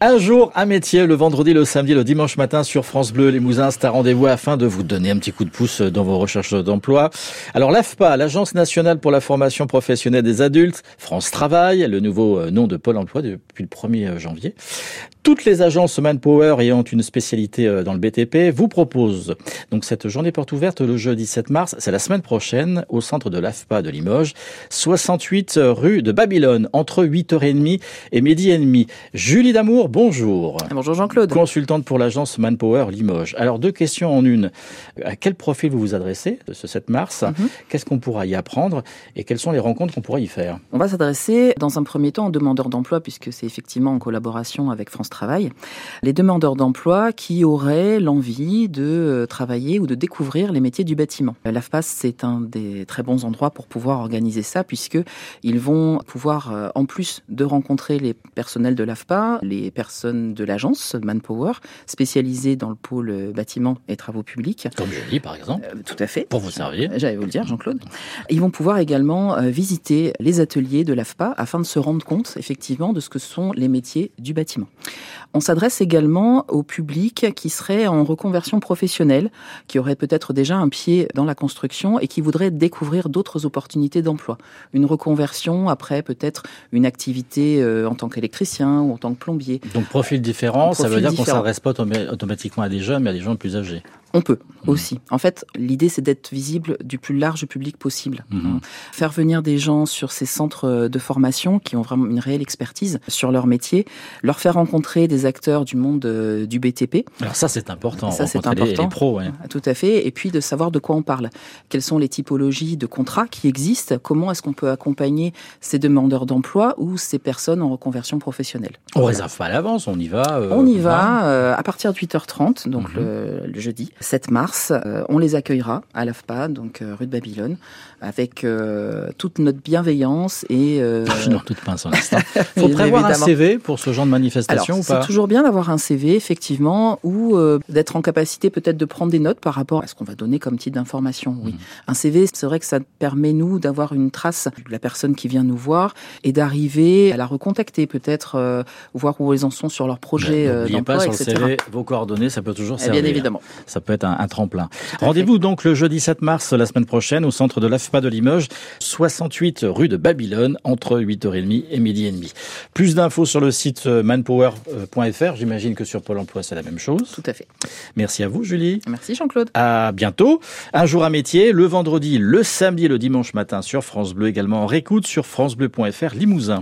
Un jour, un métier, le vendredi, le samedi, le dimanche matin sur France Bleu Limousin. C'est un rendez-vous afin de vous donner un petit coup de pouce dans vos recherches d'emploi. Alors l'AFPA, l'Agence nationale pour la formation professionnelle des adultes, France Travail, le nouveau nom de Pôle Emploi depuis le 1er janvier. Toutes les agences Manpower ayant une spécialité dans le BTP vous proposent donc cette journée porte ouverte le jeudi 7 mars, c'est la semaine prochaine, au centre de l'AFPA de Limoges, 68 rue de Babylone, entre 8h30 et midi et demi. Julie Damour, bonjour. Bonjour Jean-Claude. Consultante pour l'agence Manpower Limoges. Alors deux questions en une. À quel profil vous vous adressez ce 7 mars ? Qu'est-ce qu'on pourra y apprendre et quelles sont les rencontres qu'on pourra y faire ? On va s'adresser dans un premier temps aux demandeurs d'emploi puisque c'est effectivement en collaboration avec France Travail. Les demandeurs d'emploi qui auraient l'envie de travailler ou de découvrir les métiers du bâtiment. L'AFPA, c'est un des très bons endroits pour pouvoir organiser ça puisqu'ils vont pouvoir, en plus de rencontrer les personnels de l'AFPA, les personnes de l'agence Manpower, spécialisée dans le pôle bâtiment et travaux publics. Comme Julie, par exemple. Tout à fait. Pour vous servir. J'allais vous le dire, Jean-Claude. Ils vont pouvoir également visiter les ateliers de l'AFPA afin de se rendre compte, effectivement, de ce que sont les métiers du bâtiment. On s'adresse également au public qui serait en reconversion professionnelle, qui aurait peut-être déjà un pied dans la construction et qui voudrait découvrir d'autres opportunités d'emploi. Une reconversion après peut-être une activité en tant qu'électricien ou en tant que plombier. Donc profil différent, ça veut dire qu'on ne s'adresse pas automatiquement à des jeunes, mais à des gens plus âgés. On peut aussi. En fait, l'idée, c'est d'être visible du plus large public possible. Faire venir des gens sur ces centres de formation qui ont vraiment une réelle expertise sur leur métier, leur faire rencontrer des acteurs du monde du BTP. Alors ça, c'est important, ça, rencontrer c'est important. Les pros. Ouais. Tout à fait. Et puis de savoir de quoi on parle. Quelles sont les typologies de contrats qui existent ? Comment est-ce qu'on peut accompagner ces demandeurs d'emploi ou ces personnes en reconversion professionnelle ? On ne réserve pas à l'avance, on y va. On y va à partir de 8h30, donc le jeudi. 7 mars, on les accueillera à l'AFPA, donc rue de Babylone, avec toute notre bienveillance et... Je n'en doute pas un instant. Il faut prévoir évidemment un CV pour ce genre de manifestation. Alors, ou pas ? C'est toujours bien d'avoir un CV, effectivement, ou d'être en capacité peut-être de prendre des notes par rapport à ce qu'on va donner comme type d'information. Oui. Un CV, c'est vrai que ça permet, nous, d'avoir une trace de la personne qui vient nous voir et d'arriver à la recontacter, peut-être voir où ils en sont sur leur projet d'emploi, etc. N'oubliez pas sur le CV, vos coordonnées, ça peut toujours servir. Bien évidemment. Ça peut être un tremplin. Rendez-vous donc le jeudi 7 mars, la semaine prochaine, au centre de l'AFPA de Limoges, 68 rue de Babylone, entre 8h30 et midi et demi. Plus d'infos sur le site manpower.fr. J'imagine que sur Pôle Emploi, c'est la même chose. Tout à fait. Merci à vous, Julie. Merci, Jean-Claude. À bientôt. Un jour un métier, le vendredi, le samedi et le dimanche matin sur France Bleu, également en réécoute sur francebleu.fr Limousin.